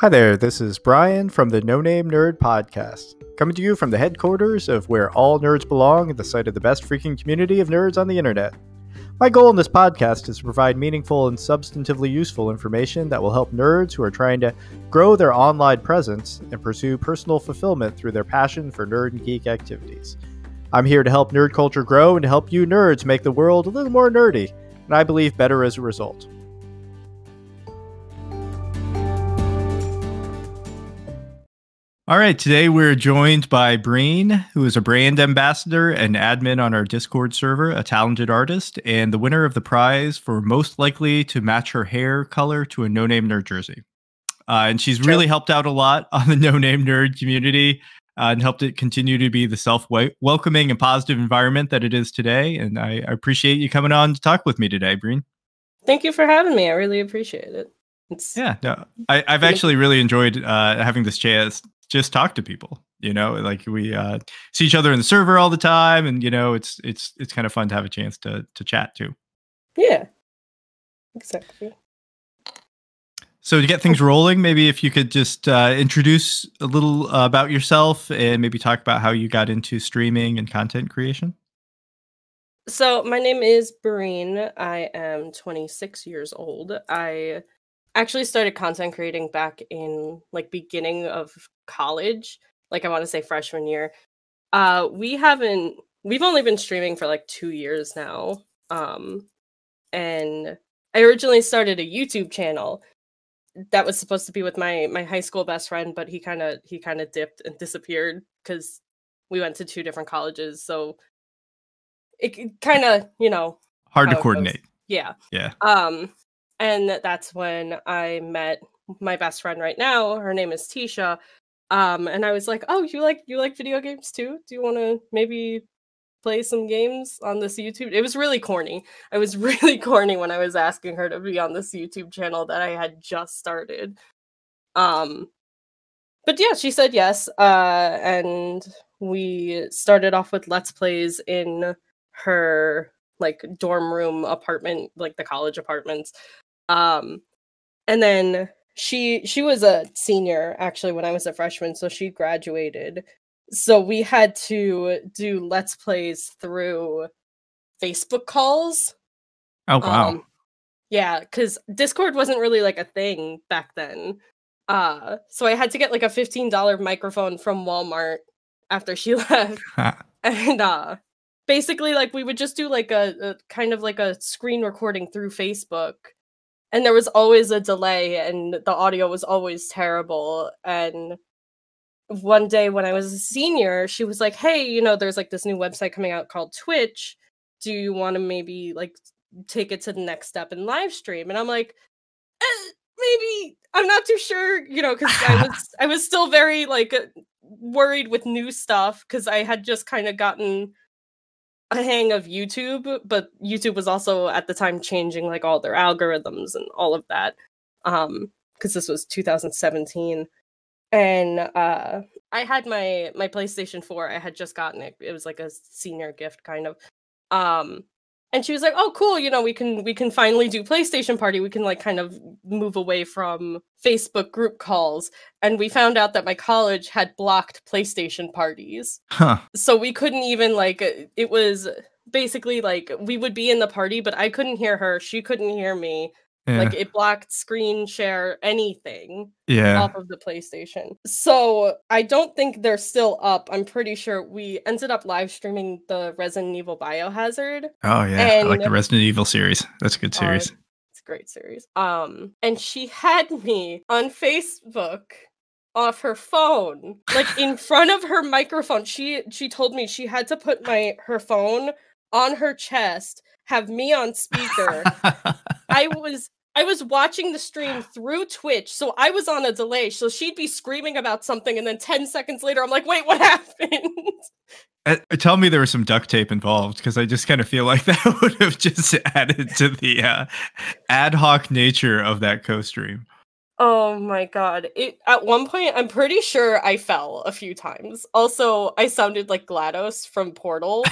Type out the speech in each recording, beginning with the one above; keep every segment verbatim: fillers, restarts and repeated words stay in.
Hi there, this is Brian from the No Name Nerd Podcast, coming to you from the headquarters of where all nerds belong, the site of the best freaking community of nerds on the internet. My goal in this podcast is to provide meaningful and substantively useful information that will help nerds who are trying to grow their online presence and pursue personal fulfillment through their passion for nerd and geek activities. I'm here to help nerd culture grow and to help you nerds make the world a little more nerdy, and I believe better as a result. All right, today we're joined by Breen, who is a brand ambassador and admin on our Discord server, a talented artist, and the winner of the prize for most likely to match her hair color to a No Name Nerd jersey. Uh, and she's really helped out a lot on the No Name Nerd community uh, and helped it continue to be the self-welcoming and positive environment that it is today. And I, I appreciate you coming on to talk with me today, Breen. Thank you for having me. I really appreciate it. It's yeah, no, I, I've actually really enjoyed uh, having this chance. Just talk to people, you know, like we uh, see each other in the server all the time. And, you know, it's it's it's kind of fun to have a chance to to chat, too. Yeah, exactly. So to get things rolling, maybe if you could just uh, introduce a little uh, about yourself and maybe talk about how you got into streaming and content creation. So my name is Breen. I am twenty-six years old. I actually started content creating back in like beginning of college, like I want to say freshman year. Uh, we haven't, we've only been streaming for like two years now. Um, and I originally started a YouTube channel that was supposed to be with my my high school best friend, but he kind of he kind of dipped and disappeared because we went to two different colleges, so it kind of, you know, hard to coordinate. Yeah, yeah. Um. And that's when I met my best friend right now. Her name is Tisha. Um, and I was like, oh, you like you like video games too? Do you want to maybe play some games on this YouTube? It was really corny. I was really corny when I was asking her to be on this YouTube channel that I had just started. Um, but yeah, she said yes. Uh, and we started off with Let's Plays in her like dorm room apartment, like the college apartments. Um, and then she she was a senior, actually, when I was a freshman, so she graduated. So we had to do Let's Plays through Facebook calls. Oh, wow. Um, yeah, because Discord wasn't really, like, a thing back then. Uh, so I had to get, like, a fifteen dollar microphone from Walmart after she left. and, uh... Basically, like, we would just do, like, a, a kind of, like, a screen recording through Facebook. And there was always a delay, and the audio was always terrible. And one day when I was a senior, she was like, hey, you know, there's, like, this new website coming out called Twitch. Do you want to maybe, like, take it to the next step in live stream? And I'm like, eh, maybe. I'm not too sure, you know, because I was, I was still very, like, worried with new stuff, because I had just kind of gotten a hang of YouTube, but YouTube was also at the time changing like all their algorithms and all of that, um because this was two thousand seventeen, and uh I had my my PlayStation four. I had just gotten it. It was like a senior gift kind of, um and she was like, oh cool, you know, we can we can finally do PlayStation Party. We can like kind of move away from Facebook group calls. And we found out that my college had blocked PlayStation parties. Huh. So we couldn't even, like, it was basically like we would be in the party, but I couldn't hear her. She couldn't hear me. Yeah. Like it blocked screen share, anything yeah. off of the PlayStation. So I don't think they're still up. I'm pretty sure we ended up live streaming the Resident Evil Biohazard. Oh, yeah. And I like the Resident Evil series. That's a good series. Uh, it's a great series. Um, and she had me on Facebook off her phone, like in front of her microphone. She she told me she had to put my her phone on her chest, have me on speaker. I was I was watching the stream through Twitch, so I was on a delay. So she'd be screaming about something, and then ten seconds later, I'm like, "Wait, what happened?" Uh, tell me there was some duct tape involved, because I just kind of feel like that would have just added to the uh, ad hoc nature of that co-stream. Oh my god! It, at one point, I'm pretty sure I fell a few times. Also, I sounded like GLaDOS from Portal.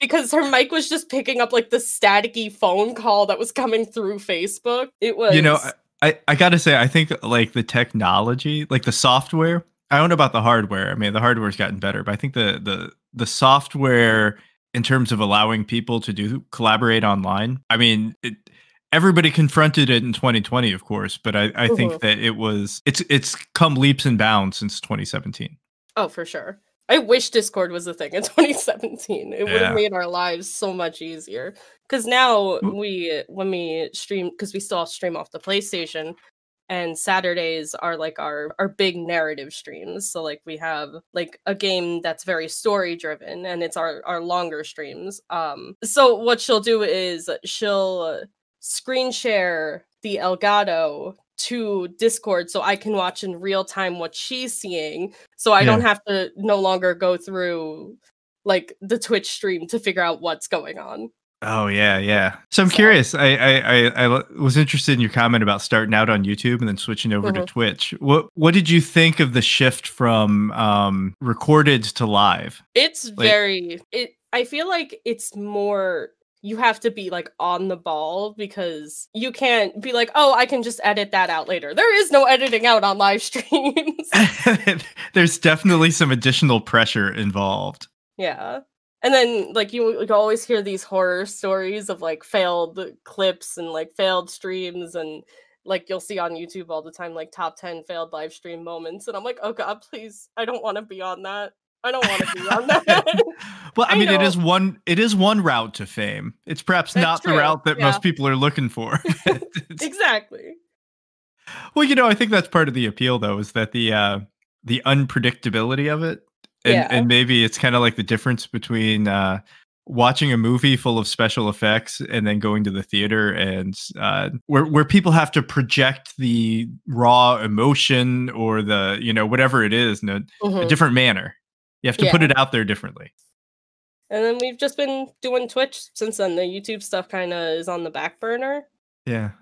Because her mic was just picking up like the staticky phone call that was coming through Facebook. It was, you know, I, I, I gotta say, I think like the technology, like the software, I don't know about the hardware. I mean, the hardware's gotten better, but I think the the the software in terms of allowing people to do collaborate online. I mean, it, everybody confronted it in twenty twenty, of course, but I, I mm-hmm. think that it was it's it's come leaps and bounds since twenty seventeen. Oh, for sure. I wish Discord was a thing in twenty seventeen. It yeah. would have made our lives so much easier. Because now we, when we stream, because we still stream off the PlayStation, and Saturdays are like our, our big narrative streams. So like we have like a game that's very story driven, and it's our, our longer streams. Um, so what she'll do is she'll screen share the Elgato to Discord so I can watch in real time what she's seeing, so I yeah. don't have to no longer go through like the Twitch stream to figure out what's going on. Oh yeah, yeah. So I'm so. curious. I, I I I was interested in your comment about starting out on YouTube and then switching over mm-hmm. to Twitch. What what did you think of the shift from um recorded to live? It's like, very. It I feel like it's more. You have to be like on the ball, because you can't be like, oh, I can just edit that out later. There is no editing out on live streams. There's definitely some additional pressure involved. Yeah. And then like you, you always hear these horror stories of like failed clips and like failed streams, and like you'll see on YouTube all the time, like top ten failed live stream moments. And I'm like, oh God, please. I don't want to be on that. I don't want to be on that. Well, I mean, I it is one it is one route to fame. It's perhaps That's not true. the route that yeah. most people are looking for. Exactly. Well, you know, I think that's part of the appeal, though, is that the uh, the unpredictability of it. And, yeah. and maybe it's kind of like the difference between uh, watching a movie full of special effects and then going to the theater, and uh, where, where people have to project the raw emotion or the, you know, whatever it is in a, mm-hmm. a different manner. You have to yeah. put it out there differently. And then we've just been doing Twitch since then. The YouTube stuff kind of is on the back burner. Yeah.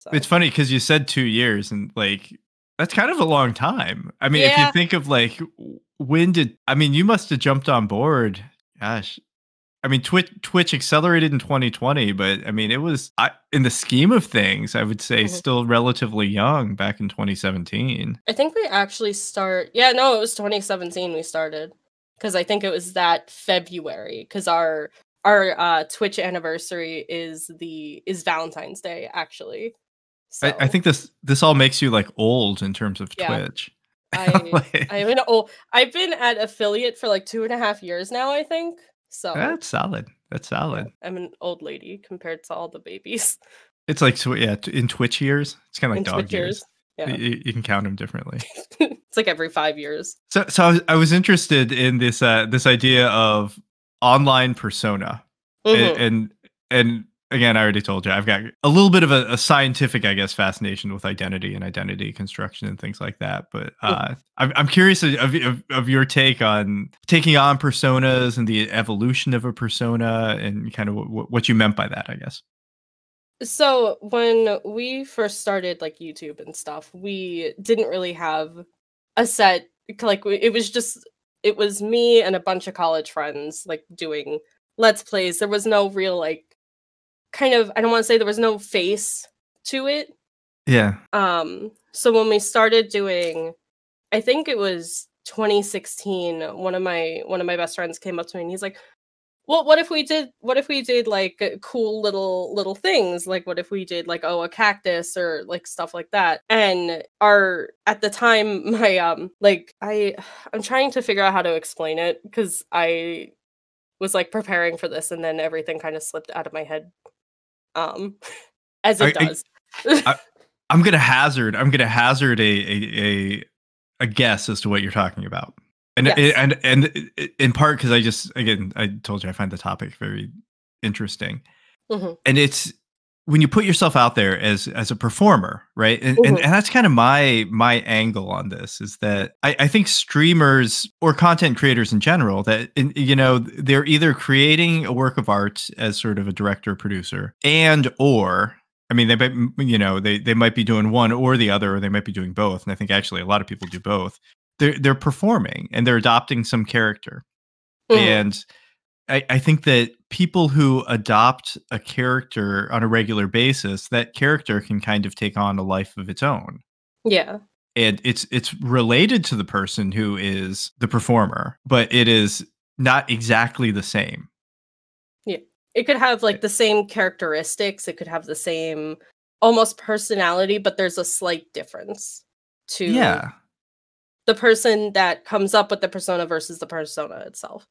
So. It's funny because you said two years and like, that's kind of a long time. I mean, yeah. if you think of like, when did, I mean, you must have jumped on board. Gosh. I mean, Twitch, Twitch accelerated in twenty twenty, but I mean, it was I, in the scheme of things, I would say mm-hmm. still relatively young back in twenty seventeen. I think we actually start. Yeah, no, it was twenty seventeen we started, because I think it was that February, because our our uh, Twitch anniversary is the is Valentine's Day, actually. So. I, I think this this all makes you like old in terms of yeah. Twitch. I like, I'm an old. I've been at affiliate for like two and a half years now, I think. So that's solid. That's solid. I'm an old lady compared to all the babies. It's like, so yeah, in Twitch years, it's kind of like in dog years. years. Yeah. You, you can count them differently. It's like every five years. So, so I was, I was interested in this uh, this idea of online persona, mm-hmm. and, and and again, I already told you, I've got a little bit of a, a scientific, I guess, fascination with identity and identity construction and things like that. But uh, mm-hmm. I'm I'm curious of, of of your take on taking on personas and the evolution of a persona, and kind of what what you meant by that, I guess. So when we first started like YouTube and stuff, we didn't really have a set, like it was just, it was me and a bunch of college friends like doing Let's Plays. There was no real like kind of, I don't want to say there was no face to it. Yeah. Um. So when we started doing, I think it was twenty sixteen, one of my, one of my best friends came up to me and he's like, well, what if we did, what if we did like cool little, little things? Like, what if we did like, oh, a cactus or like stuff like that. And our, at the time, my, um, like I, I'm trying to figure out how to explain it, because I was like preparing for this and then everything kind of slipped out of my head. Um, as it I, does. I, I'm going to hazard, I'm going to hazard a, a, a, a guess as to what you're talking about. And, yes. it, and and and in part because I just, again, I told you I find the topic very interesting, mm-hmm. and it's when you put yourself out there as as a performer, right? And mm-hmm. and, and that's kind of my my angle on this, is that I, I think streamers or content creators in general, that in, you know, they're either creating a work of art as sort of a director, producer, and or. I mean, they might, you know, they they might be doing one or the other, or they might be doing both. And I think actually a lot of people do both. They're, they're performing and they're adopting some character. Mm. And I, I think that people who adopt a character on a regular basis, that character can kind of take on a life of its own. Yeah. And it's it's related to the person who is the performer, but it is not exactly the same. Yeah. It could have like the same characteristics. It could have the same almost personality, but there's a slight difference to yeah. the person that comes up with the persona versus the persona itself.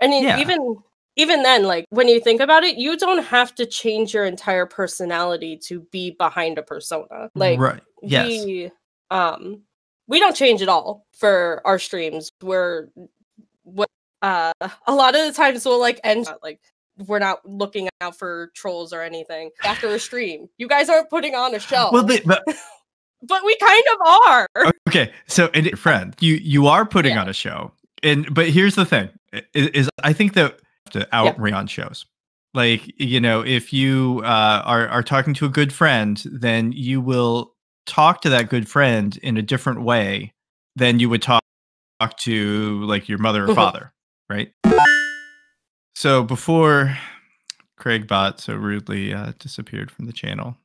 And yeah. even even then, like when you think about it, you don't have to change your entire personality to be behind a persona. Like right. yes. we um we don't change at all for our streams. We're what uh a lot of the times we'll like end like we're not looking out for trolls or anything after a stream. You guys aren't putting on a show. Well, they, but but we kind of are. Okay, so and your friend, you you are putting yeah. on a show. And but here's the thing. Is I think that to outrage yeah. on shows, like you know, if you uh, are are talking to a good friend, then you will talk to that good friend in a different way than you would talk talk to like your mother or father, right? So before Craig Bot so rudely uh, disappeared from the channel,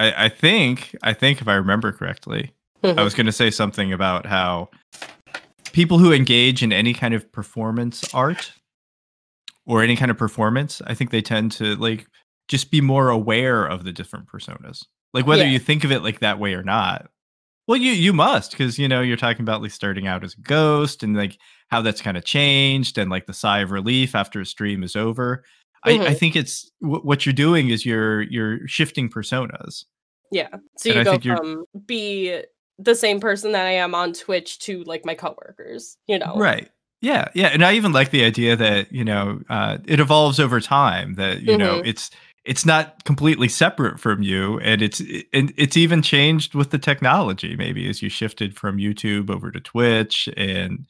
I, I think I think if I remember correctly, I was going to say something about how people who engage in any kind of performance art or any kind of performance, I think they tend to like just be more aware of the different personas. Like whether yeah. you think of it like that way or not. Well, you you must, because you know you're talking about like starting out as a ghost and like how that's kind of changed and like the sigh of relief after a stream is over. Mm-hmm. I, I think it's w- what you're doing is you're you're shifting personas. Yeah. So and you I go from you're... be the same person that I am on Twitch to like my coworkers, you know? Right. Yeah. Yeah. And I even like the idea that, you know, uh, it evolves over time that, you mm-hmm. know, it's, it's not completely separate from you and it's, and it's even changed with the technology maybe as you shifted from YouTube over to Twitch and,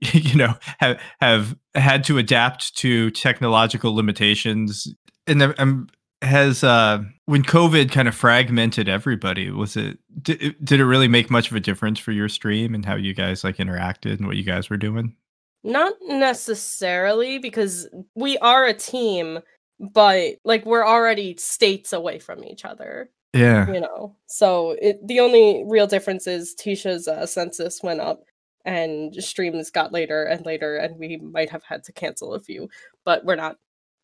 you know, have, have had to adapt to technological limitations. And I'm, Has uh, when COVID kind of fragmented everybody, was it did, did it really make much of a difference for your stream and how you guys like interacted and what you guys were doing? Not necessarily, because we are a team, but like we're already states away from each other. Yeah, you know. So it, the only real difference is Tisha's uh, census went up and streams got later and later, and we might have had to cancel a few, but we're not.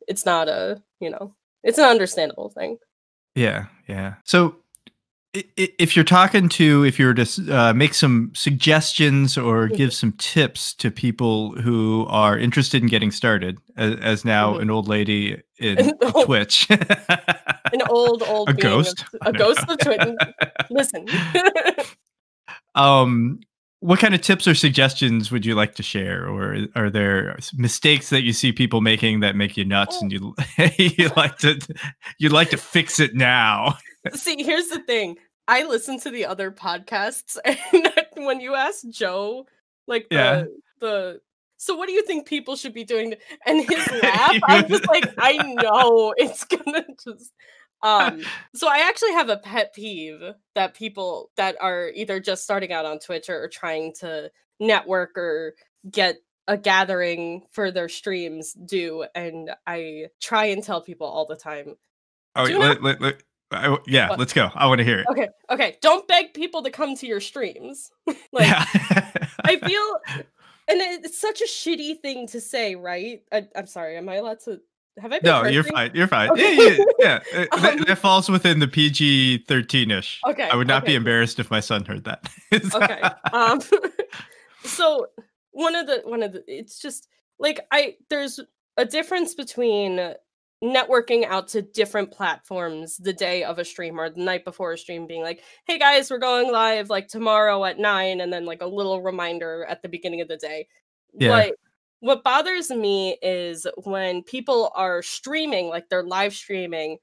It's not a you know. It's an understandable thing. Yeah, yeah. So if you're talking to, if you were to uh, make some suggestions or mm-hmm. give some tips to people who are interested in getting started, as, as now mm-hmm. an old lady in an old, Twitch. an old, old a being ghost. Of, a ghost know. of Twitch. Listen. um, what kind of tips or suggestions would you like to share? Or are there mistakes that you see people making that make you nuts oh. and you you like to you'd like to fix it now? See, here's the thing. I listen to the other podcasts and when you ask Joe like the yeah. the so what do you think people should be doing? And his laugh, I'm just like, I know it's gonna just Um, so I actually have a pet peeve that people that are either just starting out on Twitch or, or trying to network or get a gathering for their streams do. And I try and tell people all the time. Oh, wait, not- let, let, let, I, yeah, what? Let's go. I want to hear it. Okay. Okay. Don't beg people to come to your streams. Like, I feel, and it's such a shitty thing to say, right? I, I'm sorry. Am I allowed to? Have I been no, cursing? You're fine. You're fine. Okay. Yeah, yeah, yeah. um, that, that falls within the P G thirteen ish. Okay. I would not okay. be embarrassed if my son heard that. okay. Um. So one of the one of the it's just like I there's a difference between networking out to different platforms the day of a stream or the night before a stream, being like, "Hey guys, we're going live like tomorrow at nine," and then like a little reminder at the beginning of the day. Yeah. Like, what bothers me is when people are streaming, like they're live streaming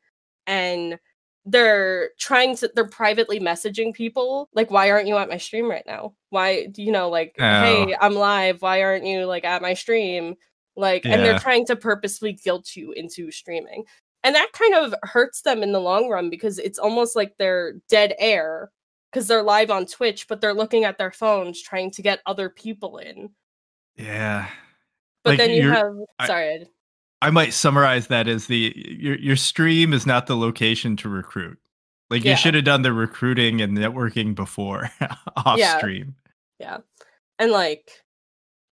and they're trying to, they're privately messaging people. Like, why aren't you at my stream right now? Why, you know, like, oh. hey, I'm live. Why aren't you like at my stream? Like, yeah. and they're trying to purposely guilt you into streaming. And that kind of hurts them in the long run because it's almost like they're dead air because they're live on Twitch, but they're looking at their phones trying to get other people in. Yeah. But like then you have, sorry. I, I might summarize that as the your your stream is not the location to recruit. Like yeah. you should have done the recruiting and networking before off yeah. stream. Yeah. And like,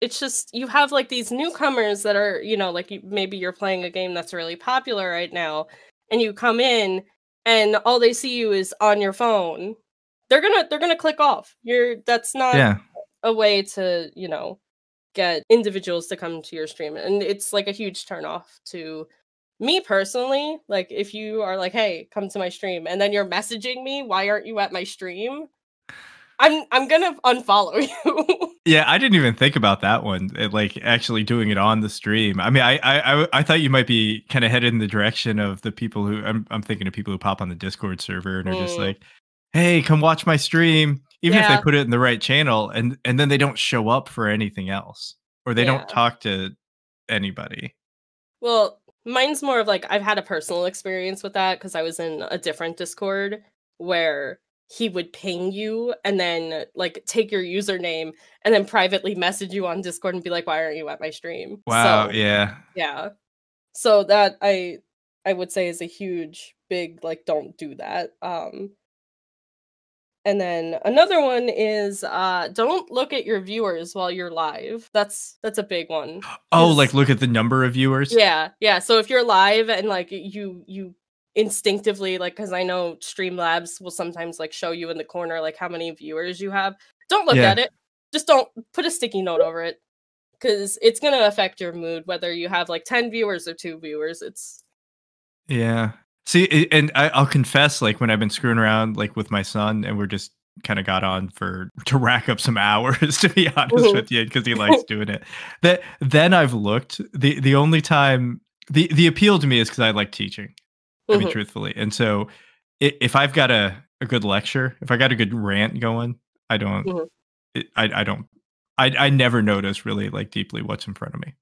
it's just, you have like these newcomers that are, you know, like you, maybe you're playing a game that's really popular right now and you come in and all they see you is on your phone. They're going to, they're going to click off. You're, that's not yeah. a way to, you know, get individuals to come to your stream. And it's like a huge turnoff to me personally. Like if you are like, hey, come to my stream and then you're messaging me, why aren't you at my stream? I'm I'm gonna unfollow you. Yeah, I didn't even think about that one. It, like actually doing it on the stream. I mean, I I I thought you might be kind of headed in the direction of the people who I'm I'm thinking of people who pop on the Discord server and are mm. just like, hey, come watch my stream, even yeah. if they put it in the right channel, and and then they don't show up for anything else, or they yeah. don't talk to anybody. Well, mine's more of like I've had a personal experience with that because I was in a different Discord where he would ping you and then like take your username and then privately message you on Discord and be like, why aren't you at my stream? Wow. So, yeah. Yeah. So that I, I would say is a huge big, like, don't do that. Um, and then another one is, uh, don't look at your viewers while you're live. That's, that's a big one. Oh, like look at the number of viewers. Yeah. Yeah. So if you're live and like you, you, instinctively, like, because I know Streamlabs will sometimes like show you in the corner like how many viewers you have. Don't look yeah. at it. Just don't put a sticky note over it because it's gonna affect your mood whether you have like ten viewers or two viewers. It's yeah. See, and I, I'll confess, like when I've been screwing around like with my son, and we're just kind of got on for to rack up some hours to be honest mm-hmm. with you because he likes doing it. That then I've looked the the only time the the appeal to me is because I like teaching. I mean, mm-hmm. truthfully. And so if I've got a, a good lecture, if I got a good rant going, I don't, mm-hmm. it, I, I don't, I, I never notice really like deeply what's in front of me.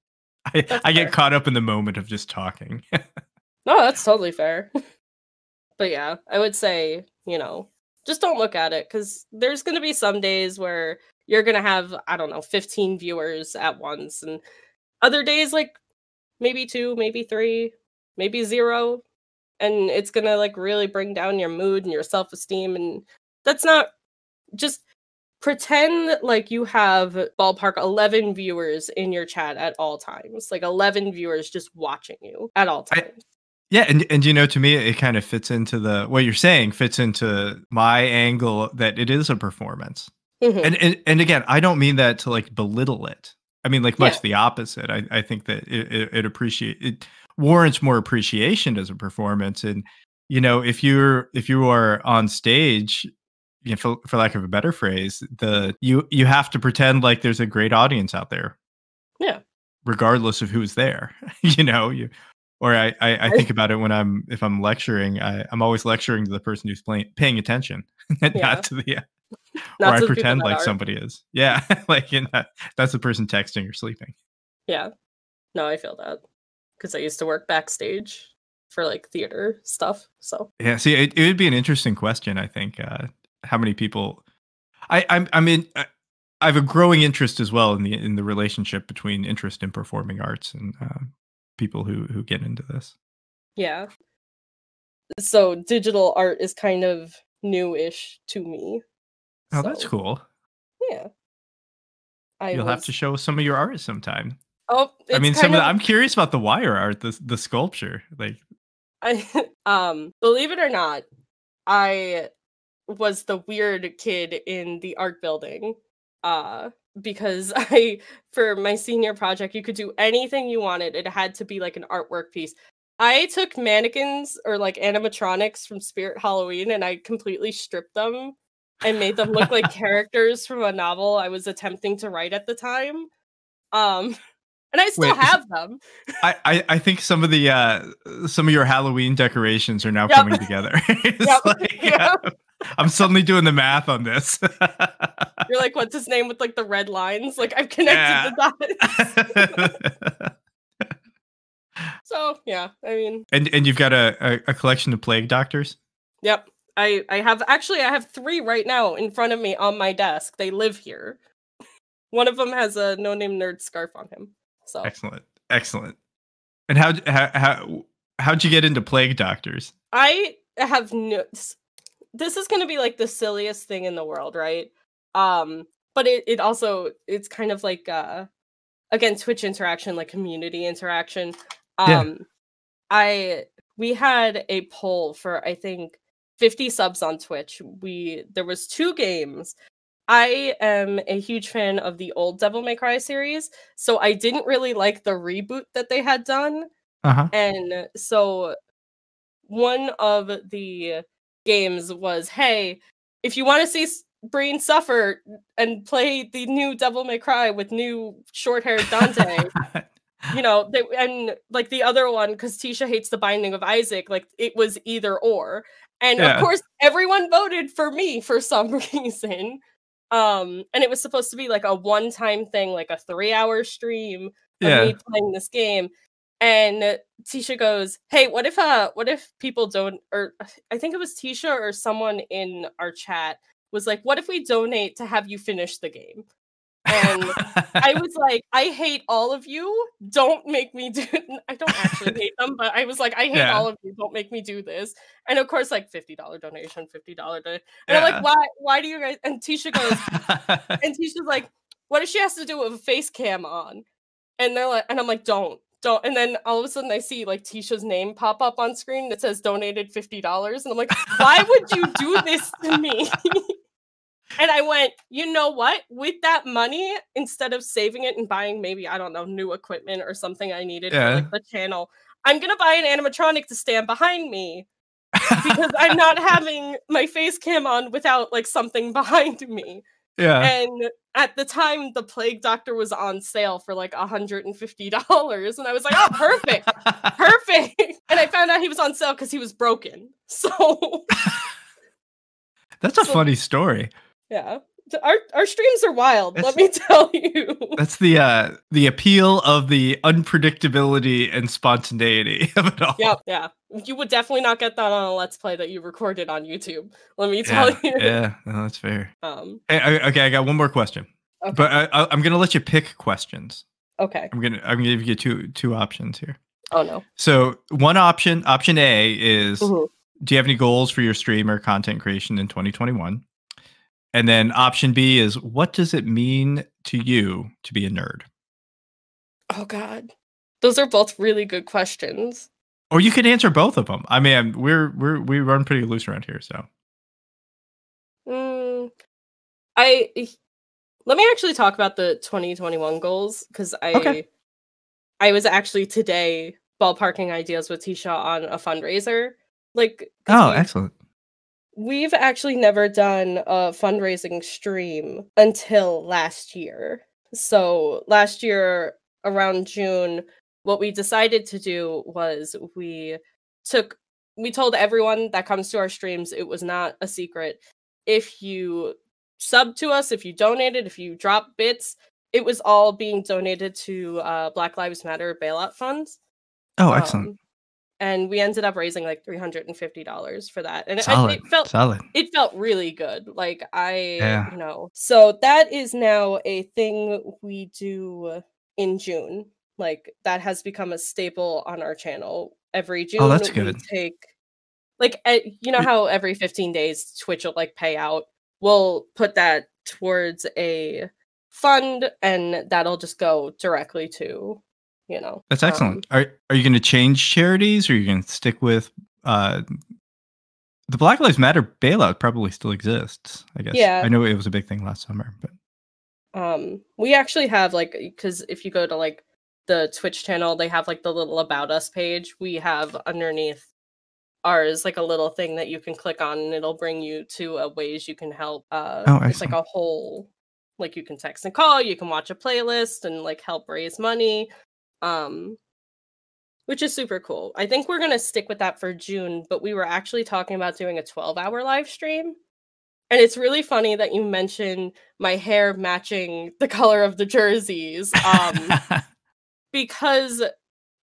I, I get caught up in the moment of just talking. No, that's totally fair. But yeah, I would say, you know, just don't look at it because there's going to be some days where you're going to have, I don't know, fifteen viewers at once. And other days, like maybe two, maybe three, maybe zero. And it's going to like really bring down your mood and your self-esteem. And that's not just pretend like you have ballpark eleven viewers in your chat at all times, like eleven viewers just watching you at all times. I, yeah. And, and, you know, to me, it kind of fits into the what you're saying fits into my angle that it is a performance. Mm-hmm. And, and and again, I don't mean that to like belittle it. I mean, like much yeah. the opposite. I, I think that it, it, it appreciate it warrants more appreciation as a performance. And, you know, if you're if you are on stage, you know, for, for lack of a better phrase, the you you have to pretend like there's a great audience out there. Yeah. Regardless of who's there, you know, you or I, I, I think about it when I'm if I'm lecturing, I, I'm always lecturing to the person who's playing, paying attention, yeah. not to the. Uh, Or I pretend like are. somebody is. Yeah. Like you know, that's the person texting or sleeping. Yeah. No, I feel that. Because I used to work backstage for like theater stuff. So yeah, see it, it would be an interesting question, I think. Uh how many people I, I'm I mean I, I have a growing interest as well in the in the relationship between interest in performing arts and uh, people who, who get into this. Yeah. So digital art is kind of newish to me. Oh, so, that's cool. Yeah. I You'll was... have to show some of your art sometime. Oh, it's I mean, some of... of the, I'm curious about the wire art, the the sculpture. Like, I um, believe it or not, I was the weird kid in the art building. Uh, because I, for my senior project, you could do anything you wanted. It had to be like an artwork piece. I took mannequins or like animatronics from Spirit Halloween, and I completely stripped them. And made them look like characters from a novel I was attempting to write at the time. Um, and I still Wait, have them. I, I, I think some of the uh, some of your Halloween decorations are now yep. coming together. It's yep. like, yep. uh, I'm suddenly doing the math on this. You're like, what's his name with like the red lines? Like I've connected yeah. the dots. So, yeah, I mean. And and you've got a, a, a collection of plague doctors? Yep. I, I have actually I have three right now in front of me on my desk. They live here. One of them has a No Name Nerd scarf on him. So excellent, excellent. And how how how how'd you get into Plague Doctors? I have no. This is going to be like the silliest thing in the world, right? Um, but it it also it's kind of like uh, again, Twitch interaction, like community interaction. Um, yeah. I we had a poll for I think fifty subs on Twitch. We there was two games. I am a huge fan of the old Devil May Cry series, so I didn't really like the reboot that they had done. Uh-huh. And so one of the games was, hey, if you want to see Breen suffer and play the new Devil May Cry with new short-haired Dante, you know, they, and like the other one, because Tisha hates The Binding of Isaac, like it was either or. And yeah. Of course, everyone voted for me for some reason. Um, and it was supposed to be like a one-time thing, like a three-hour stream of yeah. me playing this game. And Tisha goes, "Hey, what if uh, what if people don't?" Or I think it was Tisha or someone in our chat was like, "What if we donate to have you finish the game?" And I was like, "I hate all of you. Don't make me do." I don't actually hate them, but I was like, "I hate yeah. all of you. Don't make me do this." And of course, like fifty dollar donation, fifty dollar. And yeah. I'm like, "Why? Why do you guys?" And Tisha goes, and Tisha's like, "What if she has to do it with a face cam on?" And they're like, and I'm like, "Don't." Don't, and then all of a sudden I see like Tisha's name pop up on screen that says donated fifty dollars. And I'm like, why would you do this to me? And I went, you know what? With that money, instead of saving it and buying maybe, I don't know, new equipment or something I needed yeah. for like, the channel, I'm going to buy an animatronic to stand behind me because I'm not having my face cam on without like something behind me. Yeah. And at the time, the Plague Doctor was on sale for like one hundred fifty dollars. And I was like, oh, perfect. Perfect. And I found out he was on sale because he was broken. So that's a so, funny story. Yeah. Our our streams are wild, that's, let me tell you. That's the uh the appeal of the unpredictability and spontaneity of it all. Yeah, yeah. You would definitely not get that on a Let's Play that you recorded on YouTube. Let me tell yeah, you. Yeah, no, that's fair. Um. Hey, I, okay, I got one more question, okay. but I, I, I'm gonna let you pick questions. Okay. I'm gonna I'm gonna give you two two options here. Oh no. So one option option A is, mm-hmm. do you have any goals for your stream or content creation in twenty twenty-one? And then option B is, what does it mean to you to be a nerd? Oh, God. Those are both really good questions. Or you could answer both of them. I mean, we're, we're, we run pretty loose around here, so. Mm, I, let me actually talk about the twenty twenty-one goals, because I, okay. I was actually today ballparking ideas with Tisha on a fundraiser. Like, oh, we, excellent. We've actually never done a fundraising stream until last year. So last year around June, what we decided to do was we took, we told everyone that comes to our streams, it was not a secret. If you subbed to us, if you donated, if you dropped bits, it was all being donated to uh, Black Lives Matter bailout funds. Oh, excellent. Um, And we ended up raising like three hundred fifty dollars for that. And solid, it, it felt solid. It felt really good. Like I, yeah. you know, so that is now a thing we do in June. Like that has become a staple on our channel every June. Oh, that's good. We take like, at, you know how every fifteen days Twitch will like pay out. We'll put that towards a fund and that'll just go directly to, you know. That's excellent. Um, are are you going to change charities, or are you going to stick with uh, the Black Lives Matter bailout? Probably still exists, I guess. Yeah. I know it was a big thing last summer, but um, we actually have like, because if you go to like the Twitch channel, they have like the little About Us page. We have underneath ours like a little thing that you can click on, and it'll bring you to a ways you can help. Uh, oh, it's like a whole, like you can text and call, you can watch a playlist, and like help raise money. Um, which is super cool. I think we're going to stick with that for June, but we were actually talking about doing a twelve hour live stream. And it's really funny that you mention my hair matching the color of the jerseys, um, because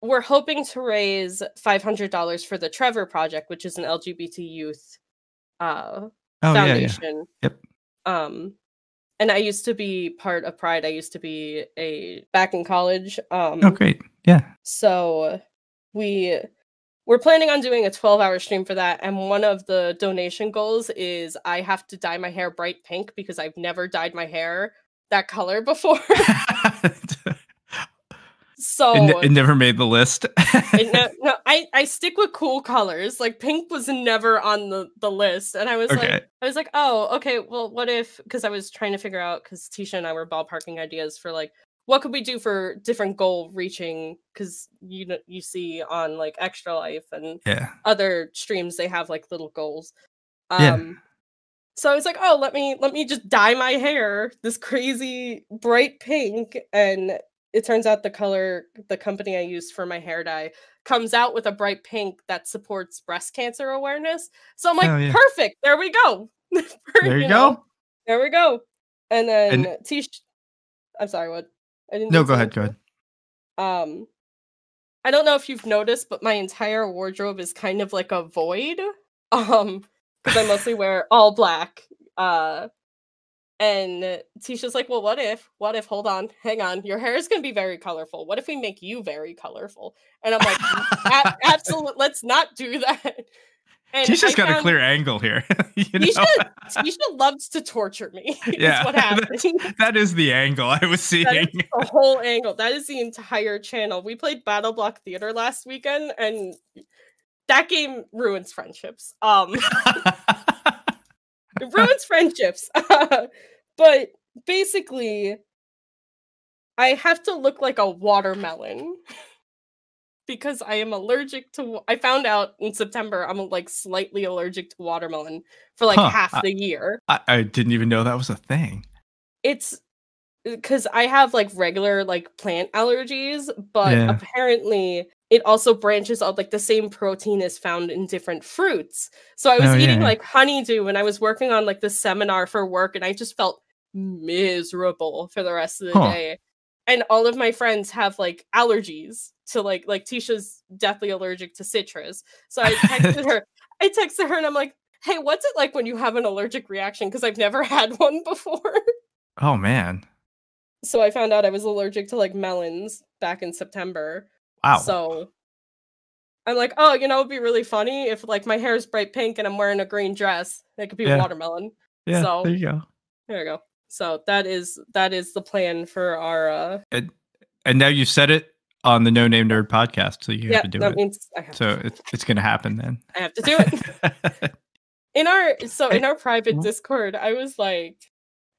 we're hoping to raise five hundred dollars for the Trevor Project, which is an L G B T youth uh, oh, foundation. Yeah, yeah. Yep. Um, And I used to be part of Pride. I used to be a back in college. Um, oh, great. Yeah. So we we're planning on doing a twelve hour stream for that. And one of the donation goals is I have to dye my hair bright pink because I've never dyed my hair that color before. So it, it never made the list. it ne no, I, I stick with cool colors. Like pink was never on the, the list. And I was okay. like, I was like, oh, okay, well, what if, because I was trying to figure out, because Tisha and I were ballparking ideas for like, what could we do for different goal reaching? Because you know, you see on like Extra Life and yeah. other streams, they have like little goals. Um, yeah. So I was like, oh, let me let me just dye my hair this crazy bright pink, and it turns out the color the company I used for my hair dye comes out with a bright pink that supports breast cancer awareness. So I'm like, oh, yeah. perfect. There we go. there you, you know, go. There we go. And then and Tisha, I'm sorry, what? I didn't no, go ahead, go ahead. Um, I don't know if you've noticed, but my entire wardrobe is kind of like a void. Um, because I mostly wear all black. Uh, and Tisha's like, well, what if? What if? Hold on, hang on. Your hair is going to be very colorful. What if we make you very colorful? And I'm like, absolutely, let's not do that. And Tisha's I got found, a clear angle here. You know? Tisha, Tisha loves to torture me. Yeah, what happened. That, that is the angle I was seeing. That is the whole angle. That is the entire channel. We played Battle Block Theater last weekend, and that game ruins friendships. Um, it ruins friendships. But basically, I have to look like a watermelon. Because I am allergic to, I found out in September, I'm like slightly allergic to watermelon for like huh, half the I, year. I, I didn't even know that was a thing. It's because I have like regular like plant allergies, but yeah. apparently it also branches out like the same protein is found in different fruits. So I was oh, eating yeah. like honeydew, and I was working on like the seminar for work, and I just felt miserable for the rest of the huh. day. And all of my friends have like allergies to like, like Tisha's deathly allergic to citrus. So I texted her, I texted her and I'm like, hey, what's it like when you have an allergic reaction? Cause I've never had one before. Oh man. So I found out I was allergic to like melons back in September. Wow. So I'm like, oh, you know, it'd be really funny if like my hair is bright pink and I'm wearing a green dress, it could be yeah. a watermelon. Yeah, so there you go. There you go. So that is that is the plan for our. Uh... And, and now you said it on the No Name Nerd podcast, so you yeah, have to do that it. Means I have so to. it's it's going to happen then. I have to do it. in our so in our private Discord, I was like,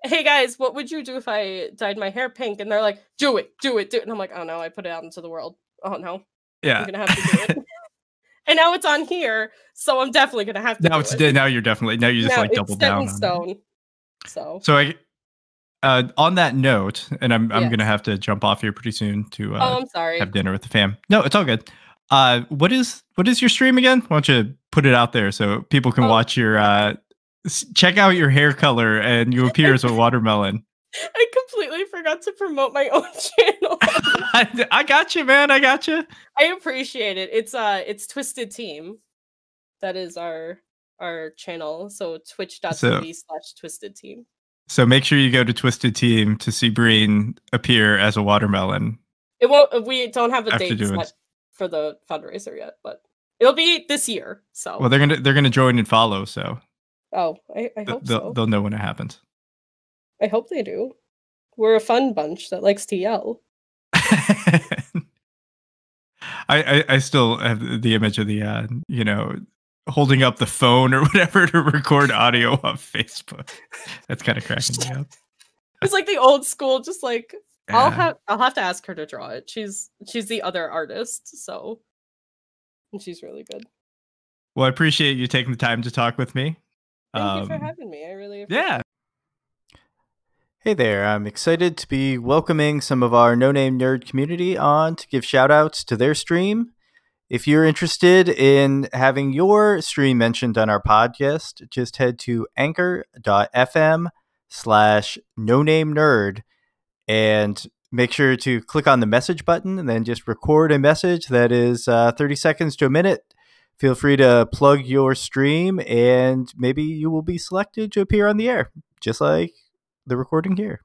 "Hey guys, what would you do if I dyed my hair pink?" And they're like, "Do it, do it, do it." And I'm like, "Oh no, I put it out into the world. Oh no, yeah, I'm gonna have to do it." And now it's on here, so I'm definitely gonna have to. Now do it's it. now you're definitely now you just now like double down. Set in on stone. It. So so I. Uh, on that note, and I'm I'm yes. gonna have to jump off here pretty soon to uh, oh, I'm sorry. have dinner with the fam. No, it's all good. Uh, what is what is your stream again? Why don't you put it out there so people can oh. watch your uh, check out your hair color and you appear as a watermelon. I completely forgot to promote my own channel. I, I got you, man. I got you. I appreciate it. It's uh, it's Twisted Team. That is our our channel. So twitch dot t v slash Twisted Team. So make sure you go to Twisted Team to see Breen appear as a watermelon. It won't. We don't have a date set for the fundraiser yet, but it'll be this year. So well, they're gonna they're gonna join and follow. So oh, I, I hope they'll, so. They'll know when it happens. I hope they do. We're a fun bunch that likes to yell. I, I I still have the image of the uh, you know. holding up the phone or whatever to record audio on Facebook. That's kind of cracking me up. It's like the old school, just like yeah. I'll have I'll have to ask her to draw it. She's she's the other artist, so and she's really good. Well, I appreciate you taking the time to talk with me. Thank um, you for having me. I really appreciate yeah. it. Hey there, I'm excited to be welcoming some of our No Name Nerd community on to give shout outs to their stream. If you're interested in having your stream mentioned on our podcast, just head to anchor dot f m slash no name nerd and make sure to click on the message button and then just record a message that is uh, thirty seconds to a minute. Feel free to plug your stream and maybe you will be selected to appear on the air, just like the recording here.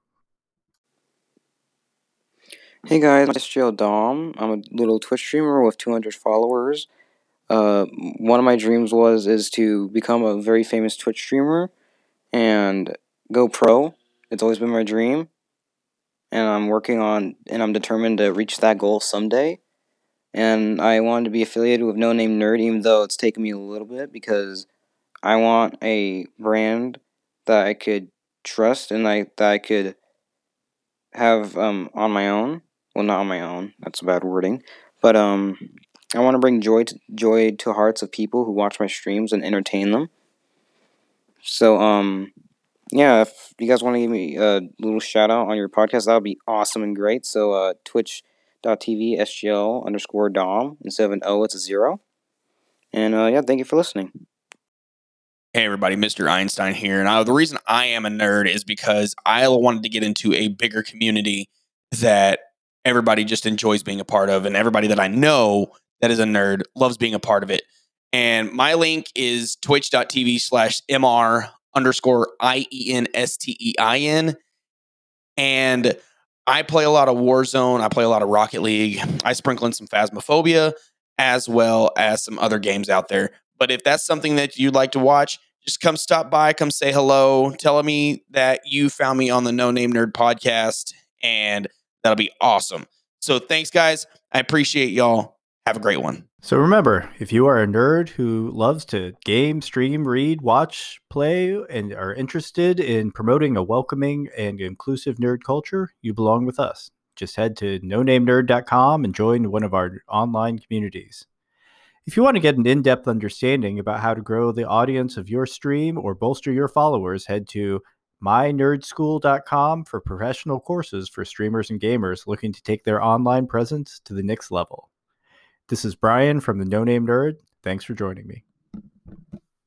Hey guys, my name is J L Dom. I'm a little Twitch streamer with two hundred followers. Uh, one of my dreams was is to become a very famous Twitch streamer and go pro. It's always been my dream, and I'm working on and I'm determined to reach that goal someday. And I wanted to be affiliated with No Name Nerd, even though it's taken me a little bit because I want a brand that I could trust and I that I could have um on my own. Well, not on my own. That's bad wording. But um, I want to bring joy to, joy to hearts of people who watch my streams and entertain them. So um, yeah, if you guys want to give me a little shout out on your podcast, that would be awesome and great. So uh, twitch dot t v sgl underscore dom instead of an O, it's a zero. And uh, yeah, thank you for listening. Hey everybody, Mister Einstein here. And I, the reason I am a nerd is because I wanted to get into a bigger community that everybody just enjoys being a part of, and everybody that I know that is a nerd loves being a part of it. And my link is twitch dot t v slash m r underscore i e n s t e i n. And I play a lot of Warzone. I play a lot of Rocket League. I sprinkle in some Phasmophobia as well as some other games out there. But if that's something that you'd like to watch, just come stop by, come say hello, tell me that you found me on the No Name Nerd Podcast, and that'll be awesome. So thanks, guys. I appreciate y'all. Have a great one. So remember, if you are a nerd who loves to game, stream, read, watch, play, and are interested in promoting a welcoming and inclusive nerd culture, you belong with us. Just head to no name nerd dot com and join one of our online communities. If you want to get an in-depth understanding about how to grow the audience of your stream or bolster your followers, head to my nerd school dot com for professional courses for streamers and gamers looking to take their online presence to the next level. This is Brian from the No Name Nerd. Thanks for joining me.